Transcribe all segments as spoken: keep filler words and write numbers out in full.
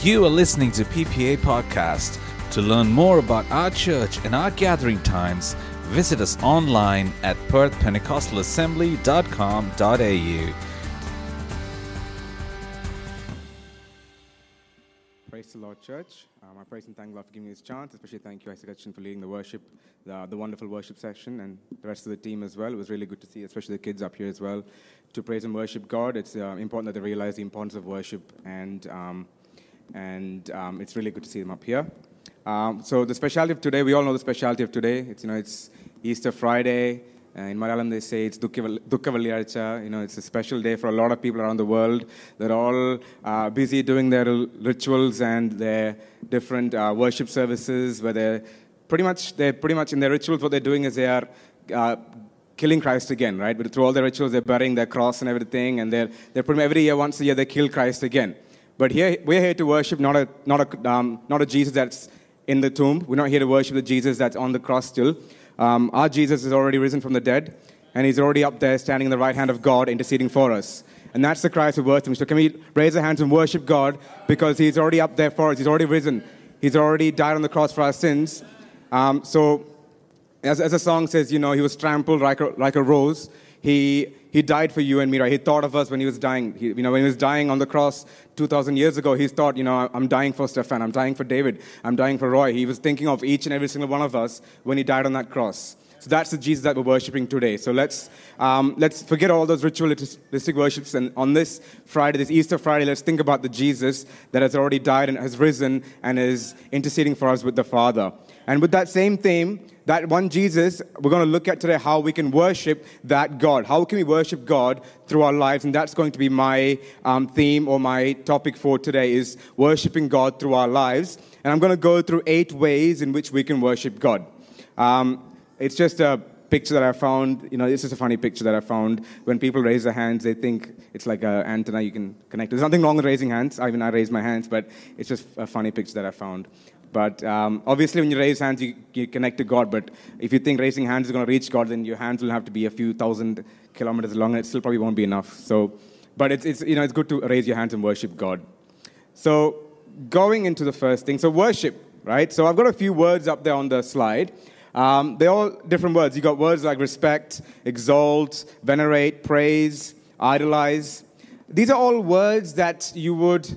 You are listening to P P A Podcast. To learn more about our church and our gathering times, visit us online at perth pentecostal assembly dot com dot a u. Praise the Lord, church. Um, I praise and thank God for giving me this chance. Especially thank you, Isaac Chen, for leading the worship, the, the wonderful worship session, and the rest of the team as well. It was really good to see, especially the kids up here as well, to praise and worship God. It's uh, important that they realize the importance of worship, and um, and um, it's really good to see them up here. Um, so the speciality of today, we all know the speciality of today. It's, you know, it's Easter Friday. Uh, in Malayalam, they say it's Dukka Valliyazhcha. You know, it's a special day for a lot of people around the world. They're all uh, busy doing their rituals and their different uh, worship services, where they're pretty much, they're pretty much in their rituals, what they're doing is they are uh, killing Christ again, right? But through all their rituals, they're burying their cross and everything, and they're, they're pretty much every year, once a year, they kill Christ again. But here, we're here to worship not a not a um, not a Jesus that's in the tomb. We're not here to worship the Jesus that's on the cross still. Um, our Jesus is already risen from the dead, and he's already up there standing in the right hand of God, interceding for us. And that's the Christ we worship. So can we raise our hands and worship God, because he's already up there for us. He's already risen. He's already died on the cross for our sins. Um, so as, as the song says, you know, he was trampled like a, like a rose. He he died for you and me, right? He thought of us when he was dying. He, you know, when he was dying on the cross two thousand years ago, he thought, you know, I'm dying for Stefan, I'm dying for David, I'm dying for Roy. He was thinking of each and every single one of us when he died on that cross. So that's the Jesus that we're worshiping today. So let's um, let's forget all those ritualistic worships, and on this Friday, this Easter Friday, let's think about the Jesus that has already died and has risen and is interceding for us with the Father. And with that same theme, that one Jesus, we're going to look at today how we can worship that God. How can we worship God through our lives? And that's going to be my um, theme or my topic for today, is worshiping God through our lives. And I'm going to go through eight ways in which we can worship God. Um, it's just a picture that I found. You know, this is a funny picture that I found. When people raise their hands, they think it's like an antenna you can connect. There's nothing wrong with raising hands. I mean, I raise my hands, but it's just a funny picture that I found. But um, obviously, when you raise hands, you, you connect to God. But if you think raising hands is going to reach God, then your hands will have to be a few thousand kilometers long, and it still probably won't be enough. So, but it's, it's you know it's good to raise your hands and worship God. So going into the first thing, so worship, right? So I've got a few words up there on the slide. Um, they're all different words. You got words like respect, exalt, venerate, praise, idolize. These are all words that you would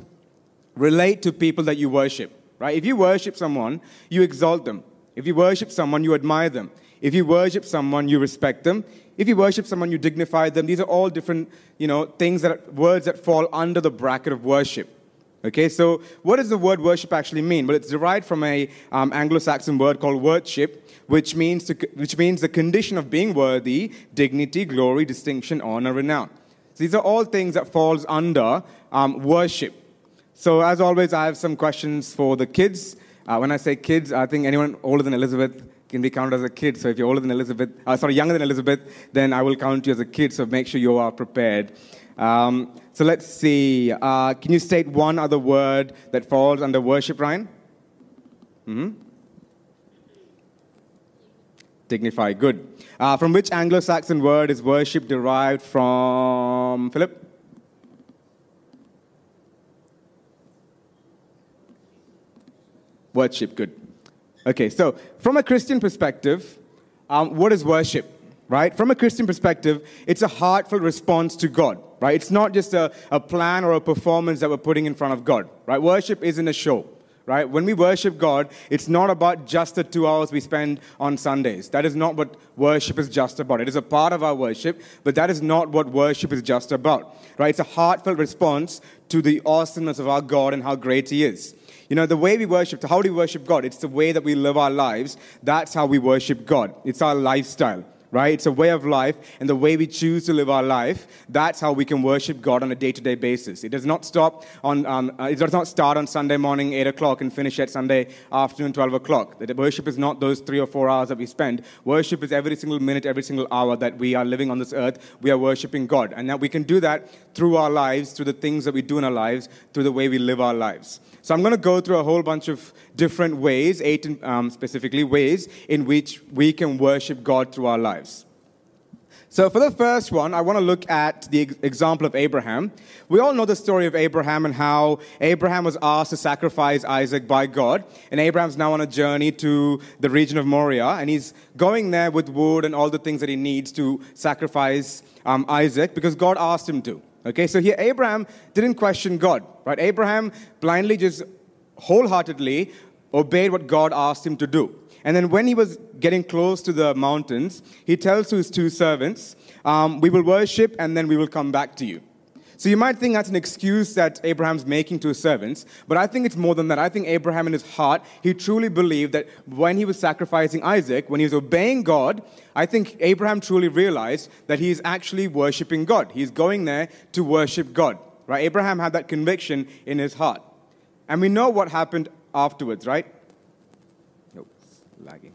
relate to people that you worship. Right? If you worship someone, you exalt them. If you worship someone, you admire them. If you worship someone, you respect them. If you worship someone, you dignify them. These are all different, you know, things that words that fall under the bracket of worship. Okay, so what does the word worship actually mean? Well, it's derived from a um, Anglo-Saxon word called wordship, which means to, which means the condition of being worthy, dignity, glory, distinction, honor, renown. So these are all things that falls under um, worship. So, as always, I have some questions for the kids. Uh, when I say kids, I think anyone older than Elizabeth can be counted as a kid. So if you're older than Elizabeth, uh, sorry, younger than Elizabeth, then I will count you as a kid. So make sure you are prepared. Um, so let's see. Uh, can you state one other word that falls under worship, Ryan? Mm-hmm. Dignify. Good. Uh, from which Anglo-Saxon word is worship derived from, Philip? Worship, good. Okay, so from a Christian perspective, um, what is worship, right? From a Christian perspective, it's a heartfelt response to God, right? It's not just a, a plan or a performance that we're putting in front of God, right? Worship isn't a show, right? When we worship God, it's not about just the two hours we spend on Sundays. That is not what worship is just about. It is a part of our worship, but that is not what worship is just about, right? It's a heartfelt response to the awesomeness of our God and how great He is. You know, the way we worship, how do we worship God? It's the way that we live our lives. That's how we worship God. It's our lifestyle, right? It's a way of life, and the way we choose to live our life, that's how we can worship God on a day-to-day basis. It does not stop on, um, it does not start on Sunday morning, eight o'clock, and finish at Sunday afternoon, twelve o'clock. The worship is not those three or four hours that we spend. Worship is every single minute, every single hour that we are living on this earth. We are worshiping God, and that we can do that through our lives, through the things that we do in our lives, through the way we live our lives. So I'm going to go through a whole bunch of different ways, eight um, specifically ways, in which we can worship God through our lives. So for the first one, I want to look at the example of Abraham. We all know the story of Abraham and how Abraham was asked to sacrifice Isaac by God. And Abraham's now on a journey to the region of Moriah. And he's going there with wood and all the things that he needs to sacrifice um, Isaac because God asked him to. Okay, so here Abraham didn't question God, right? Abraham blindly just wholeheartedly obeyed what God asked him to do. And then when he was getting close to the mountains, he tells to his two servants, um, we will worship and then we will come back to you. So you might think that's an excuse that Abraham's making to his servants, but I think it's more than that. I think Abraham in his heart, he truly believed that when he was sacrificing Isaac, when he was obeying God, I think Abraham truly realized that he is actually worshiping God. He's going there to worship God, right? Abraham had that conviction in his heart. And we know what happened afterwards, right? Lagging.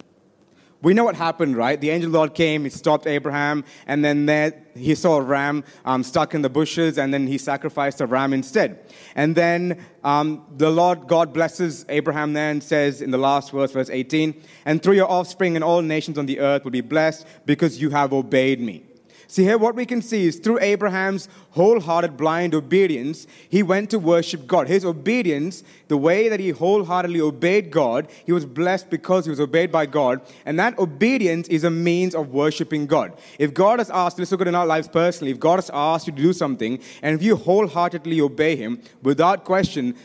We know what happened, right? The angel of the Lord came, he stopped Abraham, and then there he saw a ram um, stuck in the bushes, and then he sacrificed a ram instead. And then um, the Lord God blesses Abraham there and says in the last verse, verse eighteen, and through your offspring and all nations on the earth will be blessed because you have obeyed me. See here, what we can see is through Abraham's wholehearted, blind obedience, he went to worship God. His obedience, the way that he wholeheartedly obeyed God, he was blessed because he was obeyed by God. And that obedience is a means of worshiping God. If God has asked, let's look at it in our lives personally, if God has asked you to do something, and if you wholeheartedly obey him without question,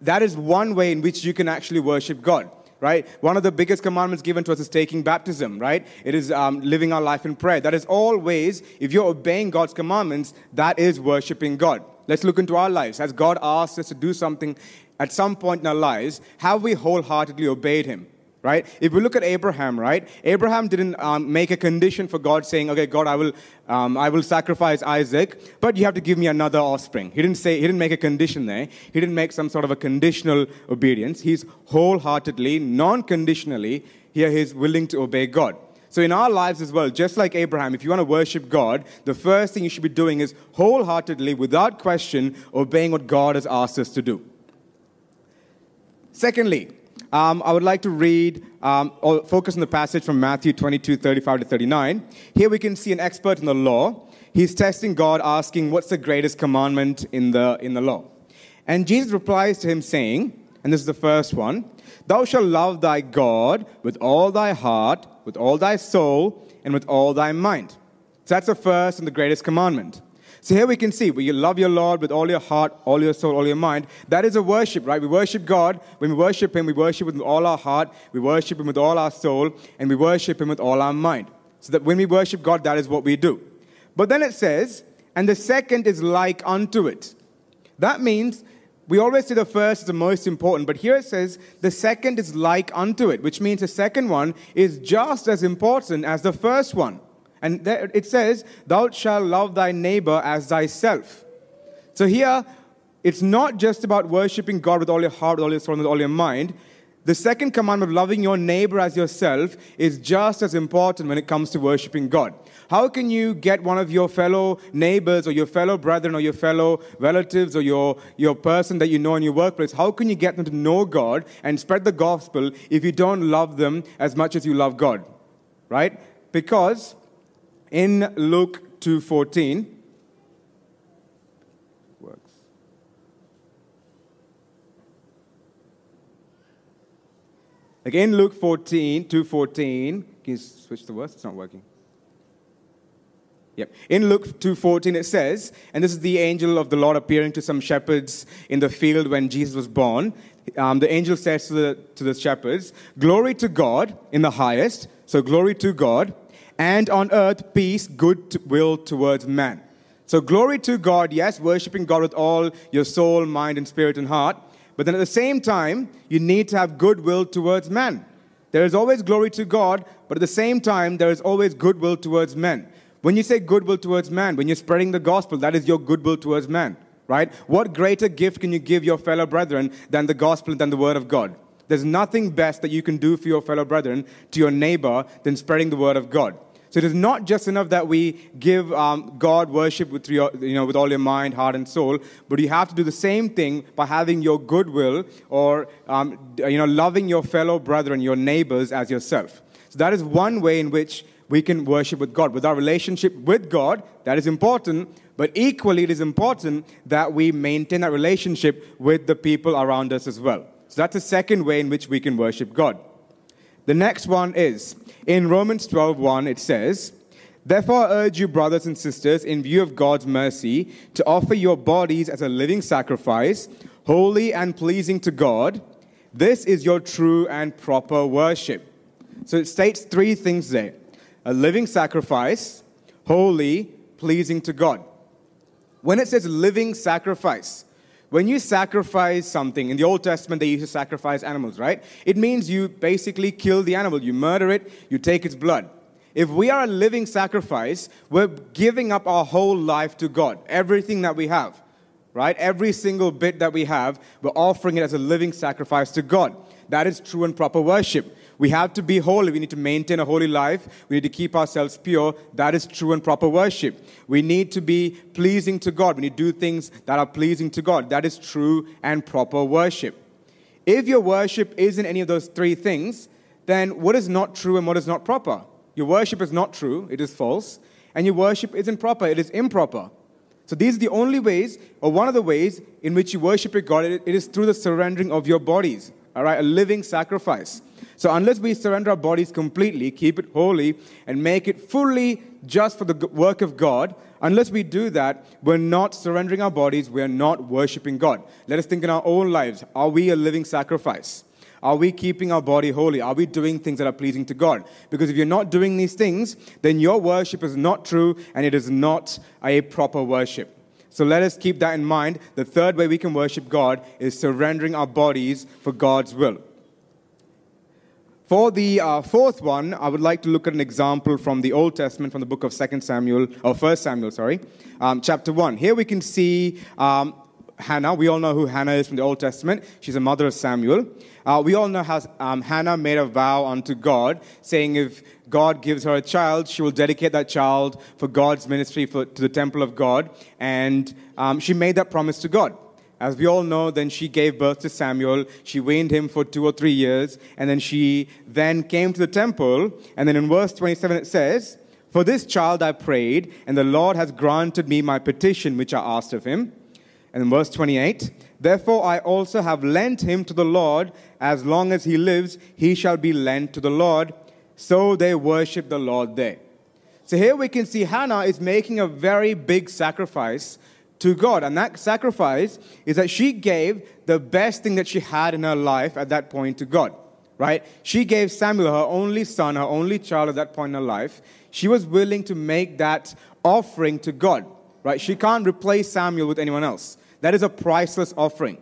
that is one way in which you can actually worship God. Right? One of the biggest commandments given to us is taking baptism, right? It is um, living our life in prayer. That is always, if you're obeying God's commandments, that is worshiping God. Let's look into our lives. Has God asked us to do something at some point in our lives? Have we wholeheartedly obeyed him, right? If we look at Abraham, right? Abraham didn't um, make a condition for God saying, okay, God, I will um, I will sacrifice Isaac, but you have to give me another offspring. He didn't say, he didn't make a condition there. He didn't make some sort of a conditional obedience. He's wholeheartedly, non-conditionally, here he's willing to obey God. So in our lives as well, just like Abraham, if you want to worship God, the first thing you should be doing is wholeheartedly, without question, obeying what God has asked us to do. Secondly, Um, I would like to read, um, or focus on the passage from Matthew twenty-two, thirty-five to thirty-nine. Here we can see an expert in the law. He's testing God, asking, what's the greatest commandment in the, in the law? And Jesus replies to him saying, and this is the first one, thou shalt love thy God with all thy heart, with all thy soul, and with all thy mind. So that's the first and the greatest commandment. So here we can see, when you love your Lord with all your heart, all your soul, all your mind, that is a worship, right? We worship God. When we worship him, we worship with all our heart, we worship him with all our soul, and we worship him with all our mind. So that when we worship God, that is what we do. But then it says, and the second is like unto it. That means we always say the first is the most important, but here it says the second is like unto it, which means the second one is just as important as the first one. And it says, thou shalt love thy neighbor as thyself. So here, it's not just about worshiping God with all your heart, with all your soul, with all your mind. The second commandment of loving your neighbor as yourself is just as important when it comes to worshiping God. How can you get one of your fellow neighbors or your fellow brethren or your fellow relatives or your, your person that you know in your workplace, how can you get them to know God and spread the gospel if you don't love them as much as you love God? Right? Because in Luke two fourteen, works. Like in Luke fourteen, two fourteen, can you switch the verse? It's not working. Yep. In Luke two fourteen it says, and this is the angel of the Lord appearing to some shepherds in the field when Jesus was born. Um, the angel says to the, to the shepherds, glory to God in the highest. So glory to God. And on earth, peace, good will towards man. So glory to God, yes, worshiping God with all your soul, mind, and spirit and heart. But then at the same time, you need to have goodwill towards man. There is always glory to God, but at the same time, there is always goodwill towards men. When you say goodwill towards man, when you're spreading the gospel, that is your goodwill towards man, right? What greater gift can you give your fellow brethren than the gospel, than the word of God? There's nothing best that you can do for your fellow brethren, to your neighbor, than spreading the word of God. So it is not just enough that we give um, God worship with, your, you know, with all your mind, heart, and soul, but you have to do the same thing by having your goodwill or um, you know, loving your fellow brethren, your neighbors, as yourself. So that is one way in which we can worship with God. With our relationship with God, that is important. But equally, it is important that we maintain that relationship with the people around us as well. So that's the second way in which we can worship God. The next one is, in Romans twelve one, it says, "Therefore I urge you, brothers and sisters, in view of God's mercy, to offer your bodies as a living sacrifice, holy and pleasing to God. This is your true and proper worship." So it states three things there. A living sacrifice, holy, pleasing to God. When it says living sacrifice, when you sacrifice something, in the Old Testament they used to sacrifice animals, right? It means you basically kill the animal, you murder it, you take its blood. If we are a living sacrifice, we're giving up our whole life to God, everything that we have. Right? Every single bit that we have, we're offering it as a living sacrifice to God. That is true and proper worship. We have to be holy. We need to maintain a holy life. We need to keep ourselves pure. That is true and proper worship. We need to be pleasing to God. We need to do things that are pleasing to God. That is true and proper worship. If your worship isn't any of those three things, then what is not true and what is not proper? Your worship is not true. It is false. And your worship isn't proper. It is improper. So these are the only ways, or one of the ways, in which you worship your God. It is through the surrendering of your bodies, all right, a living sacrifice. So unless we surrender our bodies completely, keep it holy, and make it fully just for the work of God, unless we do that, we're not surrendering our bodies, we're not worshiping God. Let us think in our own lives, are we a living sacrifice? Are we keeping our body holy? Are we doing things that are pleasing to God? Because if you're not doing these things, then your worship is not true and it is not a proper worship. So let us keep that in mind. The third way we can worship God is surrendering our bodies for God's will. For the uh, fourth one, I would like to look at an example from the Old Testament, from the book of Second Samuel, or First Samuel, sorry, um, chapter one. Here we can see Um, Hannah. We all know who Hannah is from the Old Testament. She's the mother of Samuel. Uh, we all know how um, Hannah made a vow unto God, saying if God gives her a child, she will dedicate that child for God's ministry, for, to the temple of God. And um, she made that promise to God. As we all know, then she gave birth to Samuel. She weaned him for two or three years. And then she then came to the temple. And then in verse twenty-seven it says, "For this child I prayed, and the Lord has granted me my petition, which I asked of him." And in verse twenty-eight, "Therefore I also have lent him to the Lord. As long as he lives, he shall be lent to the Lord." So they worship the Lord there. So here we can see Hannah is making a very big sacrifice to God. And that sacrifice is that she gave the best thing that she had in her life at that point to God. Right? She gave Samuel, her only son, her only child at that point in her life. She was willing to make that offering to God. Right? She can't replace Samuel with anyone else. That is a priceless offering,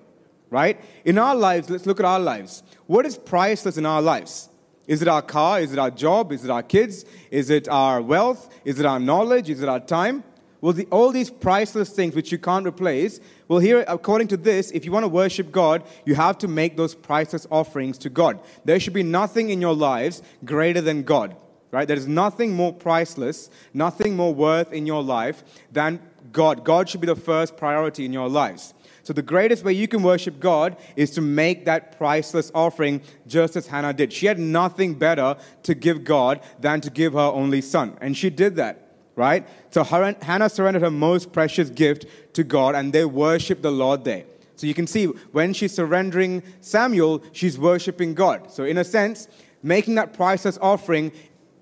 right? In our lives, let's look at our lives. What is priceless in our lives? Is it our car? Is it our job? Is it our kids? Is it our wealth? Is it our knowledge? Is it our time? Well, the, all these priceless things which you can't replace, well, here, according to this, if you want to worship God, you have to make those priceless offerings to God. There should be nothing in your lives greater than God, right? There is nothing more priceless, nothing more worth in your life than God. God should be the first priority in your lives. So the greatest way you can worship God is to make that priceless offering, just as Hannah did. She had nothing better to give God than to give her only son. And she did that, right? So her, Hannah surrendered her most precious gift to God, and they worshiped the Lord there. So you can see when she's surrendering Samuel, she's worshiping God. So in a sense, making that priceless offering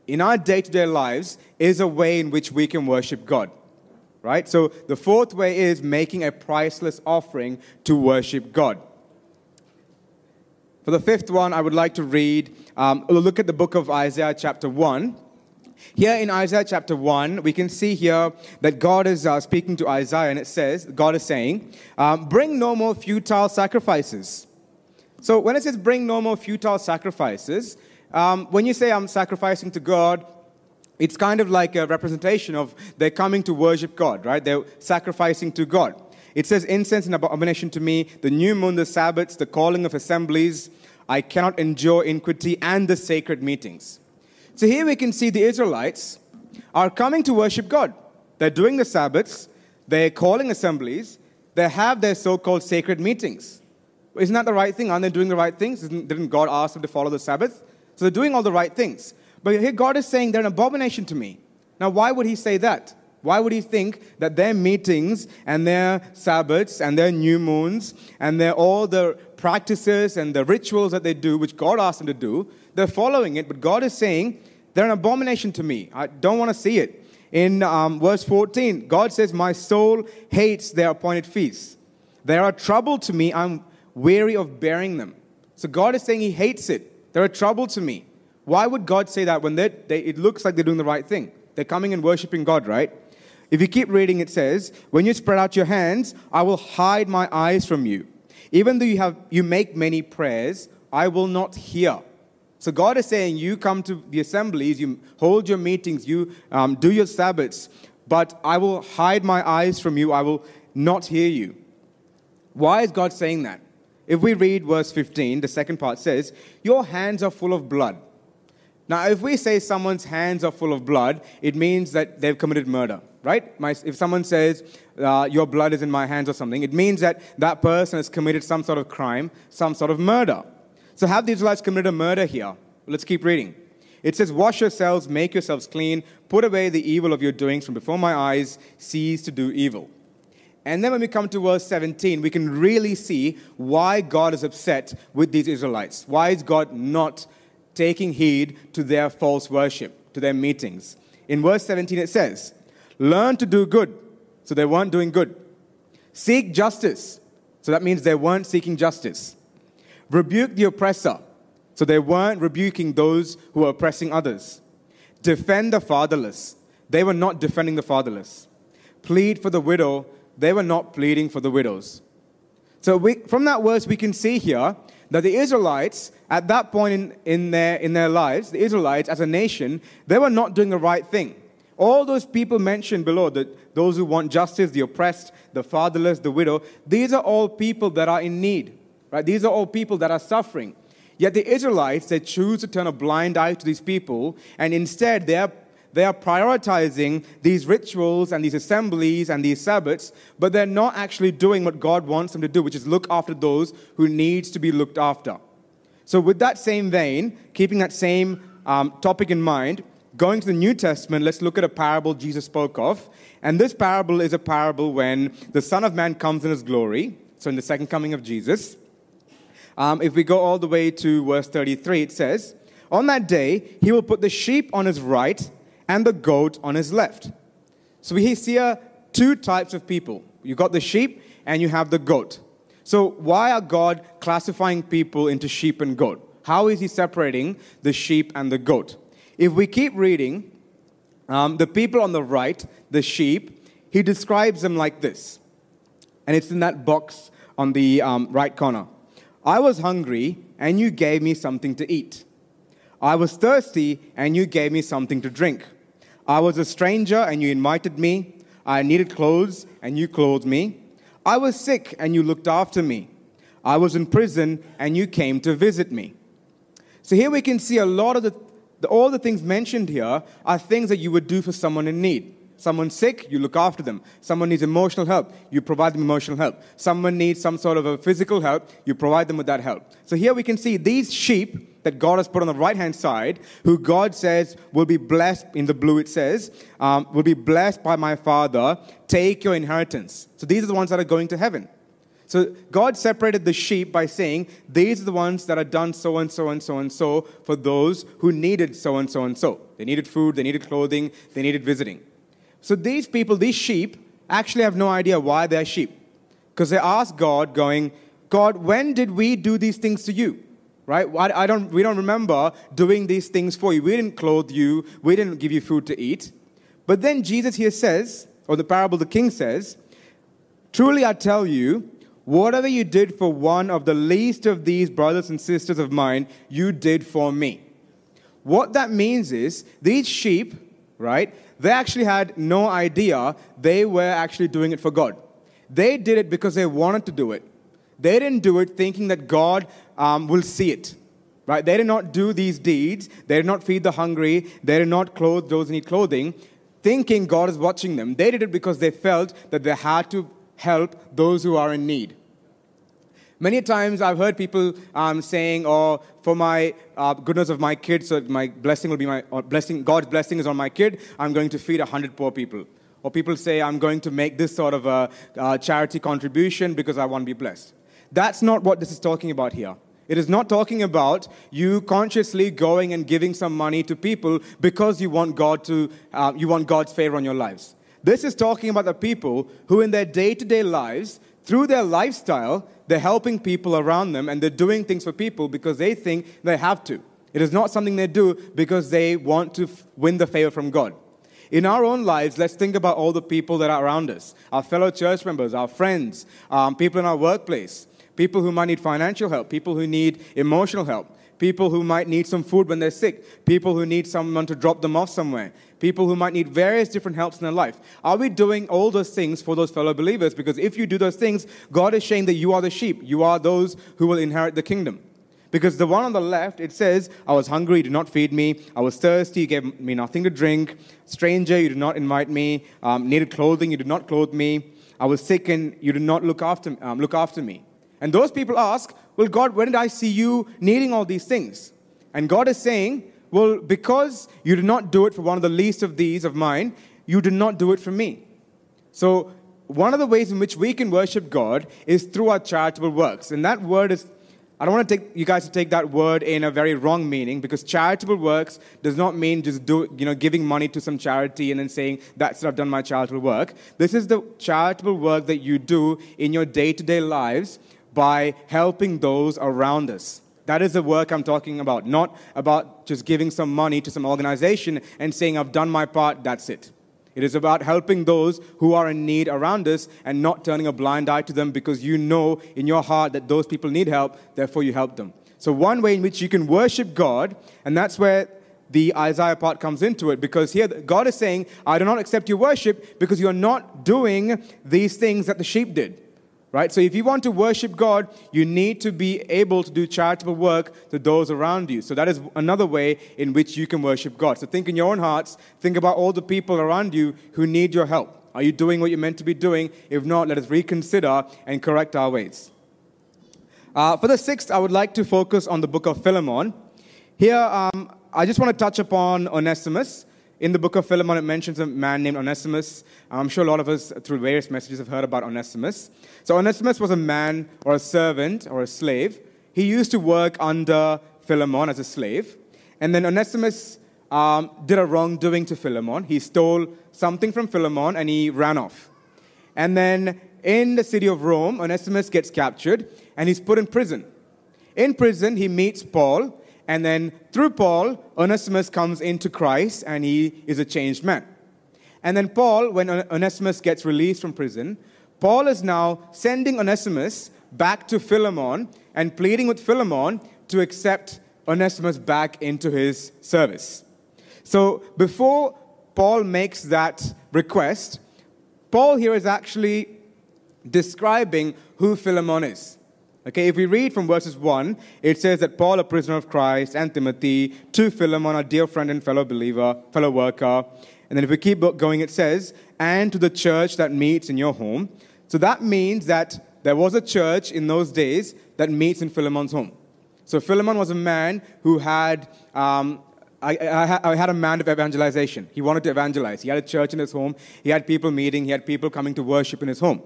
in our day-to-day lives is a way in which we can worship God. Right? So the fourth way is making a priceless offering to worship God. For the fifth one, I would like to read, um, we'll look at the book of Isaiah chapter one. Here in Isaiah chapter one, we can see here that God is uh, speaking to Isaiah, and it says, God is saying, um, "Bring no more futile sacrifices." So when it says bring no more futile sacrifices, um, when you say I'm sacrificing to God, it's kind of like a representation of they're coming to worship God, right? They're sacrificing to God. It says, "Incense and abomination to me, the new moon, the Sabbaths, the calling of assemblies. I cannot endure iniquity and the sacred meetings." So here we can see the Israelites are coming to worship God. They're doing the Sabbaths. They're calling assemblies. They have their so-called sacred meetings. Isn't that the right thing? Aren't they doing the right things? Didn't God ask them to follow the Sabbath? So they're doing all the right things. But here God is saying they're an abomination to me. Now, why would he say that? Why would he think that their meetings and their Sabbaths and their new moons and their all the practices and the rituals that they do, which God asked them to do, they're following it, but God is saying they're an abomination to me. I don't want to see it. In um, verse fourteen, God says, my soul hates their appointed feasts. They are a trouble to me. I'm weary of bearing them. So God is saying he hates it. They're a trouble to me. Why would God say that when they, they, it looks like they're doing the right thing? They're coming and worshiping God, right? If you keep reading, it says, when you spread out your hands, I will hide my eyes from you. Even though you have you make many prayers, I will not hear. So God is saying, you come to the assemblies, you hold your meetings, you um, do your Sabbaths, but I will hide my eyes from you. I will not hear you. Why is God saying that? If we read verse fifteen, the second part says, your hands are full of blood. Now, if we say someone's hands are full of blood, it means that they've committed murder, right? My, if someone says, uh, your blood is in my hands or something, it means that that person has committed some sort of crime, some sort of murder. So have the Israelites committed a murder here? Let's keep reading. It says, wash yourselves, make yourselves clean, put away the evil of your doings from before my eyes, cease to do evil. And then when we come to verse seventeen, we can really see why God is upset with these Israelites. Why is God not taking heed to their false worship, to their meetings? In verse seventeen it says, learn to do good. So they weren't doing good. Seek justice. So that means they weren't seeking justice. Rebuke the oppressor. So they weren't rebuking those who were oppressing others. Defend the fatherless. They were not defending the fatherless. Plead for the widow. They were not pleading for the widows. So we, from that verse, we can see here that the Israelites, at that point in, in, their, in their lives, the Israelites as a nation, they were not doing the right thing. All those people mentioned below, the, those who want justice, the oppressed, the fatherless, the widow, these are all people that are in need. Right? These are all people that are suffering. Yet the Israelites, they choose to turn a blind eye to these people, and instead they are They are prioritizing these rituals and these assemblies and these Sabbaths, but they're not actually doing what God wants them to do, which is look after those who need to be looked after. So with that same vein, keeping that same um, topic in mind, going to the New Testament, let's look at a parable Jesus spoke of. And this parable is a parable when the Son of Man comes in his glory, so in the second coming of Jesus. Um, if we go all the way to verse thirty-three, it says, on that day, he will put the sheep on his right and the goat on his left. So we see two types of people. You got the sheep and you have the goat. So why are God classifying people into sheep and goat? How is he separating the sheep and the goat? If we keep reading, um, the people on the right, the sheep, he describes them like this. And it's in that box on the um, right corner. I was hungry and you gave me something to eat. I was thirsty and you gave me something to drink. I was a stranger, and you invited me. I needed clothes, and you clothed me. I was sick, and you looked after me. I was in prison, and you came to visit me. So here we can see a lot of the, the all the things mentioned here are things that you would do for someone in need. Someone's sick, you look after them. Someone needs emotional help, you provide them emotional help. Someone needs some sort of a physical help, you provide them with that help. So here we can see these sheep that God has put on the right-hand side, who God says will be blessed, in the blue it says, um, will be blessed by my Father, take your inheritance. So these are the ones that are going to heaven. So God separated the sheep by saying, these are the ones that are done so and so and so and so for those who needed so and so and so. They needed food, they needed clothing, they needed visiting. So these people, these sheep, actually have no idea why they're sheep. Because they ask God, going, God, when did we do these things to you? Right? I don't, we don't remember doing these things for you. We didn't clothe you. We didn't give you food to eat. But then Jesus here says, or the parable the king says, truly I tell you, whatever you did for one of the least of these brothers and sisters of mine, you did for me. What that means is these sheep, right, they actually had no idea they were actually doing it for God. They did it because they wanted to do it. They didn't do it thinking that God um, will see it, right? They did not do these deeds. They did not feed the hungry. They did not clothe those who need clothing, thinking God is watching them. They did it because they felt that they had to help those who are in need. Many times I've heard people um, saying, "Oh, for my uh, goodness of my kid, so my blessing will be my or blessing. God's blessing is on my kid. I'm going to feed a hundred poor people." Or people say, "I'm going to make this sort of a uh, charity contribution because I want to be blessed." That's not what this is talking about here. It is not talking about you consciously going and giving some money to people because you want God to uh, you want God's favor on your lives. This is talking about the people who, in their day-to-day lives, through their lifestyle, they're helping people around them and they're doing things for people because they think they have to. It is not something they do because they want to f- win the favor from God. In our own lives, let's think about all the people that are around us, our fellow church members, our friends, um, people in our workplace, people who might need financial help, people who need emotional help, people who might need some food when they're sick, people who need someone to drop them off somewhere, people who might need various different helps in their life. Are we doing all those things for those fellow believers? Because if you do those things, God is saying that you are the sheep. You are those who will inherit the kingdom. Because the one on the left, it says, "I was hungry, you did not feed me. I was thirsty, you gave me nothing to drink. Stranger, you did not invite me. Um, needed clothing, you did not clothe me. I was sick and you did not look after, um, look after me." And those people ask, "Well, God, when did I see you needing all these things?" And God is saying, "Well, because you did not do it for one of the least of these of mine, you did not do it for me." So one of the ways in which we can worship God is through our charitable works. And that word is, I don't want to take you guys to take that word in a very wrong meaning, because charitable works does not mean just do, you know, giving money to some charity and then saying, "That's what I've done my charitable work." This is the charitable work that you do in your day-to-day lives by helping those around us. That is the work I'm talking about, not about just giving some money to some organization and saying, "I've done my part, that's it." It is about helping those who are in need around us and not turning a blind eye to them because you know in your heart that those people need help, therefore you help them. So one way in which you can worship God, and that's where the Isaiah part comes into it, because here God is saying, "I do not accept your worship because you are not doing these things that the sheep did." Right? So if you want to worship God, you need to be able to do charitable work to those around you. So that is another way in which you can worship God. So think in your own hearts. Think about all the people around you who need your help. Are you doing what you're meant to be doing? If not, let us reconsider and correct our ways. Uh, for the sixth, I would like to focus on the book of Philemon. Here, um, I just want to touch upon Onesimus. In the book of Philemon, it mentions a man named Onesimus. I'm sure a lot of us, through various messages, have heard about Onesimus. So Onesimus was a man or a servant or a slave. He used to work under Philemon as a slave. And then Onesimus um, did a wrongdoing to Philemon. He stole something from Philemon and he ran off. And then in the city of Rome, Onesimus gets captured and he's put in prison. In prison, he meets Paul. And then through Paul, Onesimus comes into Christ and he is a changed man. And then Paul, when Onesimus gets released from prison, Paul is now sending Onesimus back to Philemon and pleading with Philemon to accept Onesimus back into his service. So before Paul makes that request, Paul here is actually describing who Philemon is. Okay, if we read from verses one, it says that Paul, a prisoner of Christ, and Timothy, to Philemon, our dear friend and fellow believer, fellow worker. And then if we keep going, it says, "And to the church that meets in your home." So that means that there was a church in those days that meets in Philemon's home. So Philemon was a man who had, um, I, I, I had a man of evangelization. He wanted to evangelize. He had a church in his home. He had people meeting. He had people coming to worship in his home.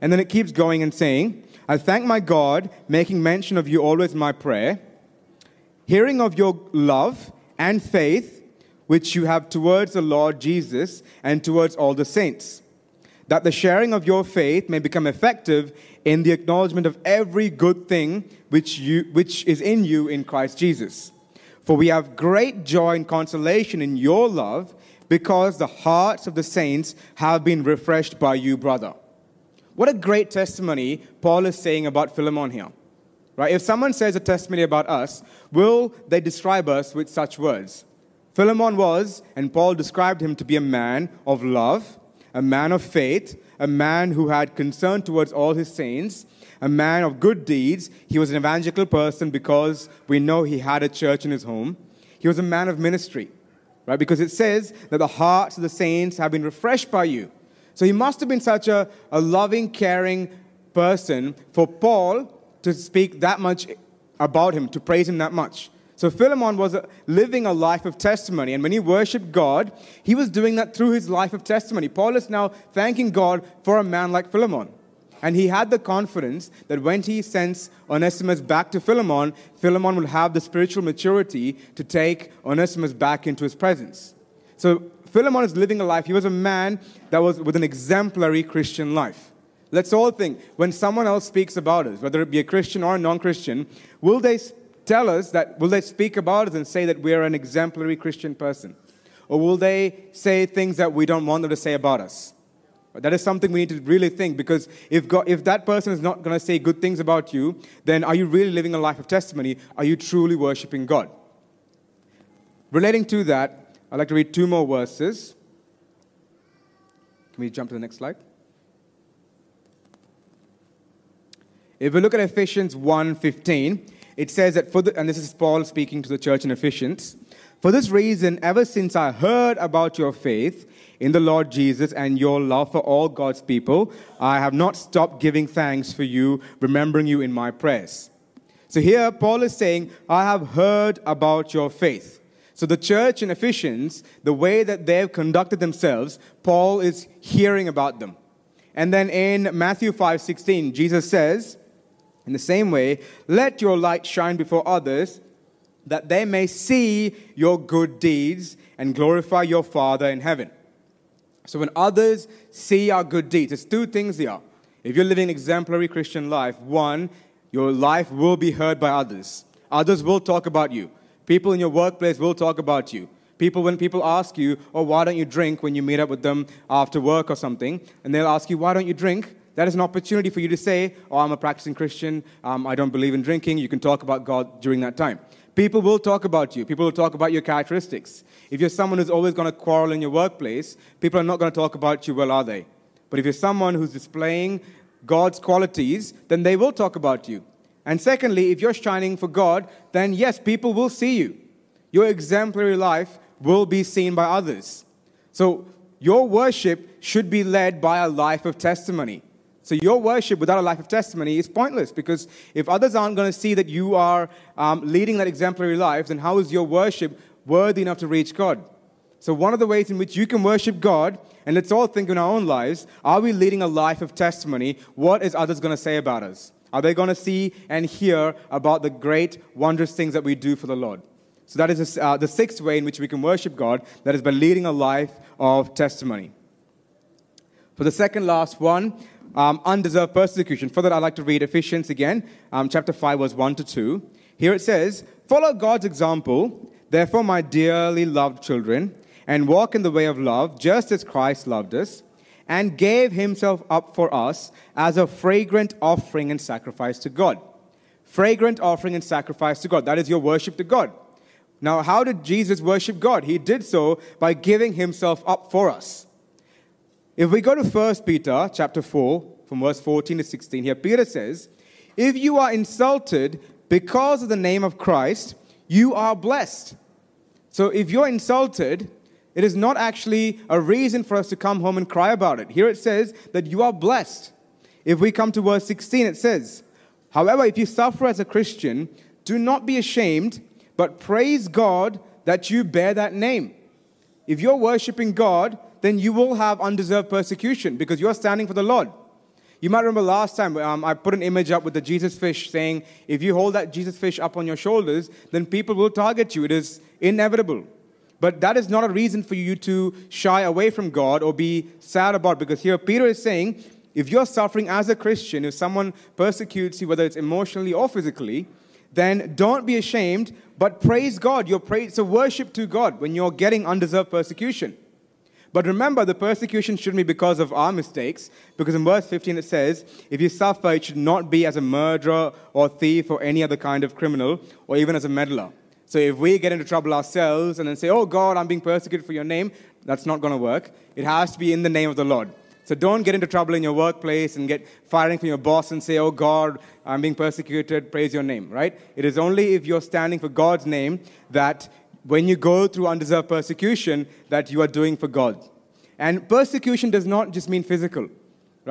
And then it keeps going and saying, "I thank my God, making mention of you always in my prayer, hearing of your love and faith, which you have towards the Lord Jesus and towards all the saints, that the sharing of your faith may become effective in the acknowledgement of every good thing which you, which is in you in Christ Jesus. For we have great joy and consolation in your love, because the hearts of the saints have been refreshed by you, brother." What a great testimony Paul is saying about Philemon here. Right? If someone says a testimony about us, will they describe us with such words? Philemon was, and Paul described him to be, a man of love, a man of faith, a man who had concern towards all his saints, a man of good deeds. He was an evangelical person because we know he had a church in his home. He was a man of ministry, right? Because it says that the hearts of the saints have been refreshed by you. So he must have been such a, a loving, caring person for Paul to speak that much about him, to praise him that much. So Philemon was living a life of testimony. And when he worshipped God, he was doing that through his life of testimony. Paul is now thanking God for a man like Philemon. And he had the confidence that when he sends Onesimus back to Philemon, Philemon will have the spiritual maturity to take Onesimus back into his presence. So Philemon is living a life. He was a man that was with an exemplary Christian life. Let's all think, when someone else speaks about us, whether it be a Christian or a non-Christian, will they tell us that, will they speak about us and say that we are an exemplary Christian person? Or will they say things that we don't want them to say about us? That is something we need to really think, because if God, if that person is not going to say good things about you, then are you really living a life of testimony? Are you truly worshiping God? Relating to that, I'd like to read two more verses. Can we jump to the next slide? If we look at Ephesians one fifteen, it says that, for the, and this is Paul speaking to the church in Ephesians, "For this reason, ever since I heard about your faith in the Lord Jesus and your love for all God's people, I have not stopped giving thanks for you, remembering you in my prayers." So here Paul is saying, I have heard about your faith. So the church in Ephesians, the way that they've conducted themselves, Paul is hearing about them. And then in Matthew five sixteen, Jesus says, in the same way, "Let your light shine before others, that they may see your good deeds and glorify your Father in heaven." So when others see our good deeds, there's two things here. If you're living an exemplary Christian life, one, your life will be heard by others. Others will talk about you. People in your workplace will talk about you. People, when people ask you, oh, why don't you drink when you meet up with them after work or something, and they'll ask you, why don't you drink? That is an opportunity for you to say, oh, I'm a practicing Christian, um, I don't believe in drinking. You can talk about God during that time. People will talk about you. People will talk about your characteristics. If you're someone who's always going to quarrel in your workplace, people are not going to talk about you well, are they? But if you're someone who's displaying God's qualities, then they will talk about you. And secondly, if you're shining for God, then yes, people will see you. Your exemplary life will be seen by others. So your worship should be led by a life of testimony. So your worship without a life of testimony is pointless, because if others aren't going to see that you are um, leading that exemplary life, then how is your worship worthy enough to reach God? So one of the ways in which you can worship God, and let's all think in our own lives, are we leading a life of testimony? What is others going to say about us? Are they going to see and hear about the great, wondrous things that we do for the Lord? So that is uh, the sixth way in which we can worship God, that is by leading a life of testimony. For the second last one, Um, undeserved persecution. For that, I'd like to read Ephesians again, um, chapter five, verse one to two. Here it says, "Follow God's example, therefore, my dearly loved children, and walk in the way of love, just as Christ loved us, and gave himself up for us as a fragrant offering and sacrifice to God." Fragrant offering and sacrifice to God. That is your worship to God. Now, how did Jesus worship God? He did so by giving himself up for us. If we go to First Peter chapter four, from verse fourteen to sixteen, here Peter says, "If you are insulted because of the name of Christ, you are blessed." So if you're insulted, it is not actually a reason for us to come home and cry about it. Here it says that you are blessed. If we come to verse sixteen, it says, "However, if you suffer as a Christian, do not be ashamed, but praise God that you bear that name." If you're worshiping God, then you will have undeserved persecution because you're standing for the Lord. You might remember last time um, I put an image up with the Jesus fish saying, if you hold that Jesus fish up on your shoulders, then people will target you. It is inevitable. But that is not a reason for you to shy away from God or be sad about, because here Peter is saying, if you're suffering as a Christian, if someone persecutes you, whether it's emotionally or physically, then don't be ashamed, but praise God. Your praise, so worship to God when you're getting undeserved persecution. But remember, the persecution shouldn't be because of our mistakes, because in verse fifteen it says, if you suffer, it should not be as a murderer or thief or any other kind of criminal or even as a meddler. So if we get into trouble ourselves and then say, oh God, I'm being persecuted for your name, that's not going to work. It has to be in the name of the Lord. So don't get into trouble in your workplace and get firing from your boss and say, oh God, I'm being persecuted, praise your name, right? It is only if you're standing for God's name that when you go through undeserved persecution, that you are doing for God. And persecution does not just mean physical,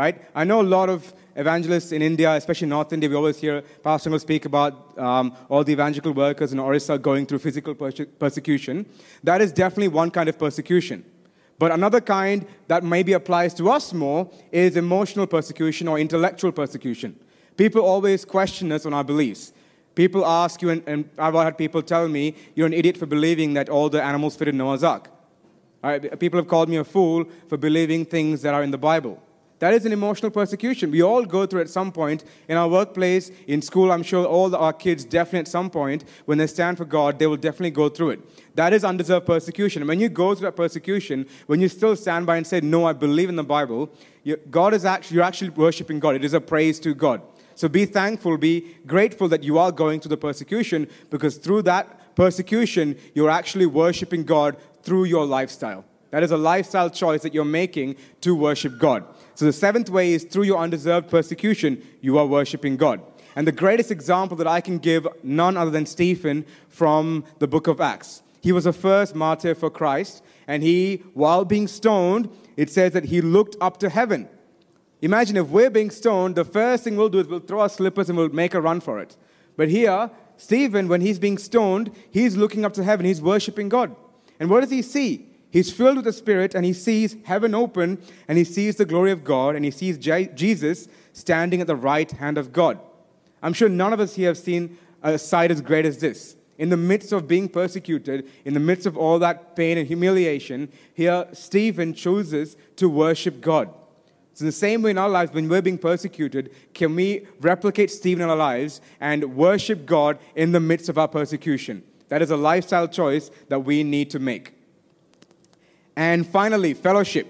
right? I know a lot of evangelists in India, especially North India, we always hear Pastor will speak about um, all the evangelical workers in Orissa going through physical perse- persecution. That is definitely one kind of persecution. But another kind that maybe applies to us more is emotional persecution or intellectual persecution. People always question us on our beliefs. People ask you, and, and I've had people tell me, you're an idiot for believing that all the animals fit in Noah's Ark. All right? People have called me a fool for believing things that are in the Bible. That is an emotional persecution. We all go through it at some point in our workplace, in school. I'm sure all our kids definitely at some point, when they stand for God, they will definitely go through it. That is undeserved persecution. When you go through that persecution, when you still stand by and say, no, I believe in the Bible, you, God is actually, you're actually worshiping God. It is a praise to God. So be thankful, be grateful that you are going through the persecution, because through that persecution, you're actually worshiping God through your lifestyle. That is a lifestyle choice that you're making to worship God. So the seventh way is through your undeserved persecution, you are worshiping God. And the greatest example that I can give, none other than Stephen from the book of Acts. He was the first martyr for Christ, and he, while being stoned, it says that he looked up to heaven. Imagine if we're being stoned, the first thing we'll do is we'll throw our slippers and we'll make a run for it. But here, Stephen, when he's being stoned, he's looking up to heaven, he's worshiping God. And what does he see? He's filled with the Spirit, and he sees heaven open, and he sees the glory of God, and he sees Je- Jesus standing at the right hand of God. I'm sure none of us here have seen a sight as great as this. In the midst of being persecuted, in the midst of all that pain and humiliation, here Stephen chooses to worship God. So in the same way in our lives, when we're being persecuted, can we replicate Stephen in our lives and worship God in the midst of our persecution? That is a lifestyle choice that we need to make. And finally, fellowship.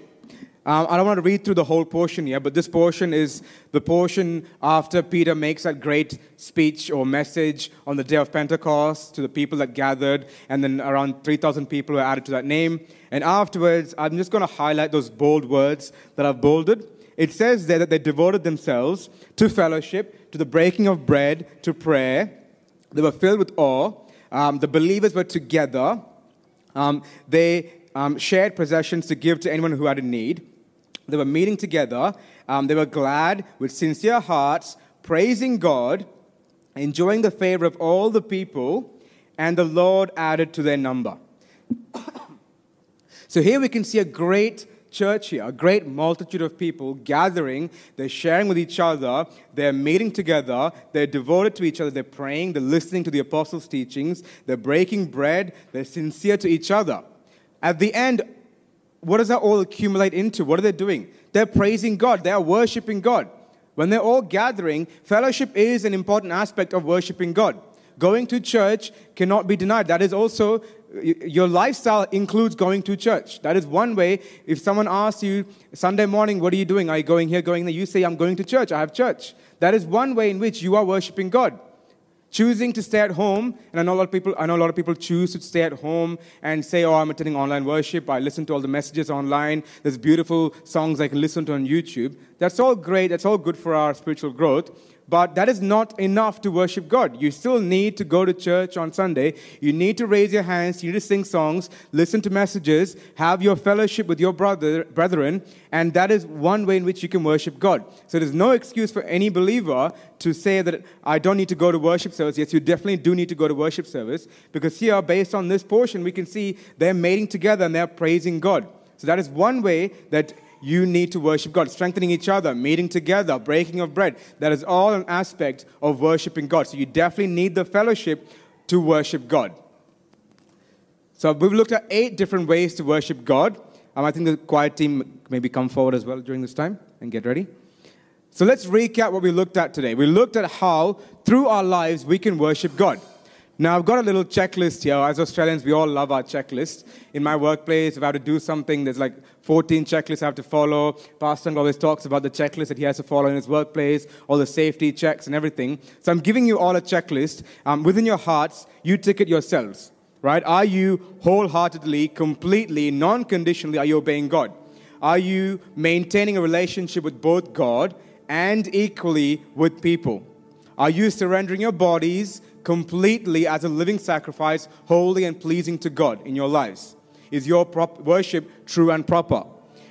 Uh, I don't want to read through the whole portion here, but this portion is the portion after Peter makes that great speech or message on the day of Pentecost to the people that gathered, and then around three thousand people were added to that name. And afterwards, I'm just going to highlight those bold words that I've bolded. It says there that they devoted themselves to fellowship, to the breaking of bread, to prayer. They were filled with awe. Um, the believers were together. Um, they... Um, shared possessions to give to anyone who had a need. They were meeting together. Um, they were glad with sincere hearts, praising God, enjoying the favor of all the people, and the Lord added to their number. So here we can see a great church here, a great multitude of people gathering. They're sharing with each other. They're meeting together. They're devoted to each other. They're praying. They're listening to the apostles' teachings. They're breaking bread. They're sincere to each other. At the end, what does that all accumulate into? What are they doing? They're praising God. They are worshiping God. When they're all gathering, fellowship is an important aspect of worshiping God. Going to church cannot be denied. That is also, your lifestyle includes going to church. That is one way. If someone asks you, Sunday morning, what are you doing? Are you going here, going there? You say, I'm going to church. I have church. That is one way in which you are worshiping God. Choosing to stay at home, and I know a lot of people, I know a lot of people choose to stay at home and say, oh, I'm attending online worship, I listen to all the messages online, there's beautiful songs I can listen to on YouTube. That's all great, that's all good for our spiritual growth, but that is not enough to worship God. You still need to go to church on Sunday, you need to raise your hands, you need to sing songs, listen to messages, have your fellowship with your brother, brethren, and that is one way in which you can worship God. So there's no excuse for any believer to say that I don't need to go to worship service. Yes, you definitely do need to go to worship service, because here, based on this portion, we can see they're meeting together and they're praising God. So that is one way that you need to worship God, strengthening each other, meeting together, breaking of bread. That is all an aspect of worshiping God. So you definitely need the fellowship to worship God. So we've looked at eight different ways to worship God. Um, I think the choir team maybe come forward as well during this time and get ready. So let's recap what we looked at today. We looked at how, through our lives, we can worship God. Now, I've got a little checklist here. As Australians, we all love our checklists. In my workplace, if I have to do something, there's like fourteen checklists I have to follow. Pastor always talks about the checklist that he has to follow in his workplace, all the safety checks and everything. So I'm giving you all a checklist. Um, within your hearts, you tick it yourselves, right? Are you wholeheartedly, completely, non-conditionally, are you obeying God? Are you maintaining a relationship with both God and equally with people? Are you surrendering your bodies completely as a living sacrifice, holy and pleasing to God in your lives? Is your prop- worship true and proper?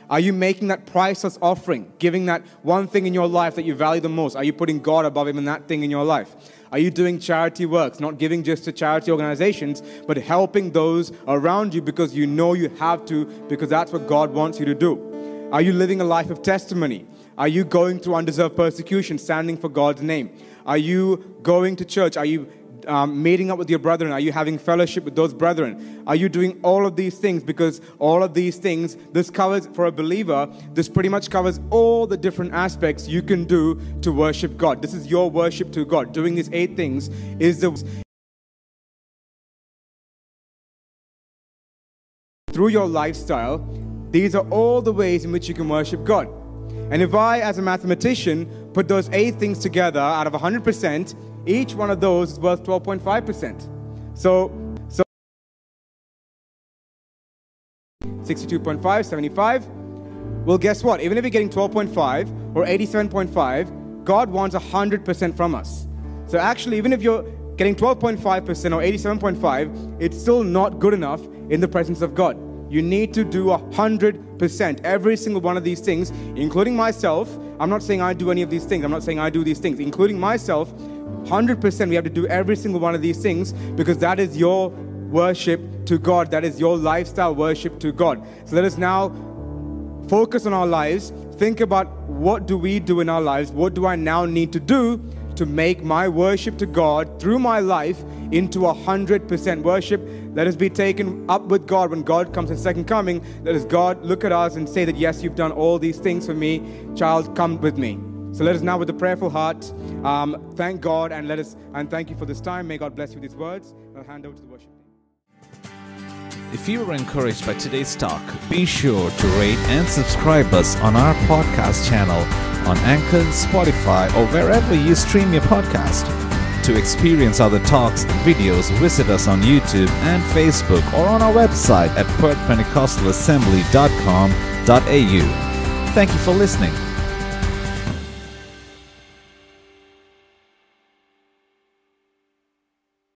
Are you making that priceless offering, giving that one thing in your life that you value the most? Are you putting God above even that thing in your life? Are you doing charity works, not giving just to charity organizations, but helping those around you because you know you have to, because that's what God wants you to do? Are you living a life of testimony? Are you going through undeserved persecution, standing for God's name? Are you going to church? Are you Um, meeting up with your brethren? Are you having fellowship with those brethren? Are you doing all of these things? Because all of these things, this covers, for a believer, this pretty much covers all the different aspects you can do to worship God. This is your worship to God. Doing these eight things is the... Through your lifestyle, these are all the ways in which you can worship God. And if I, as a mathematician, put those eight things together out of one hundred percent, each one of those is worth twelve point five percent. So, so sixty-two point five, seventy-five. Well, guess what? Even if you're getting twelve point five or eighty-seven point five, God wants one hundred percent from us. So actually, even if you're getting twelve point five percent or eighty-seven point five, it's still not good enough in the presence of God. You need to do one hundred percent every single one of these things, including myself. I'm not saying I do any of these things. I'm not saying I do these things, including myself. one hundred percent we have to do every single one of these things, because that is your worship to God. That is your lifestyle worship to God. So let us now focus on our lives. Think about, what do we do in our lives? What do I now need to do to make my worship to God through my life into a hundred percent worship? Let us be taken up with God when God comes in second coming. Let us God look at us and say that, yes, you've done all these things for me. Child, come with me. So let us now, with a prayerful heart, um, thank God, and let us and thank you for this time. May God bless you with these words. I'll hand over to the worship team. If you were encouraged by today's talk, be sure to rate and subscribe us on our podcast channel on Anchor, Spotify, or wherever you stream your podcast. To experience other talks and videos, visit us on YouTube and Facebook, or on our website at perth pentecostal assembly dot com dot a u. Thank you for listening.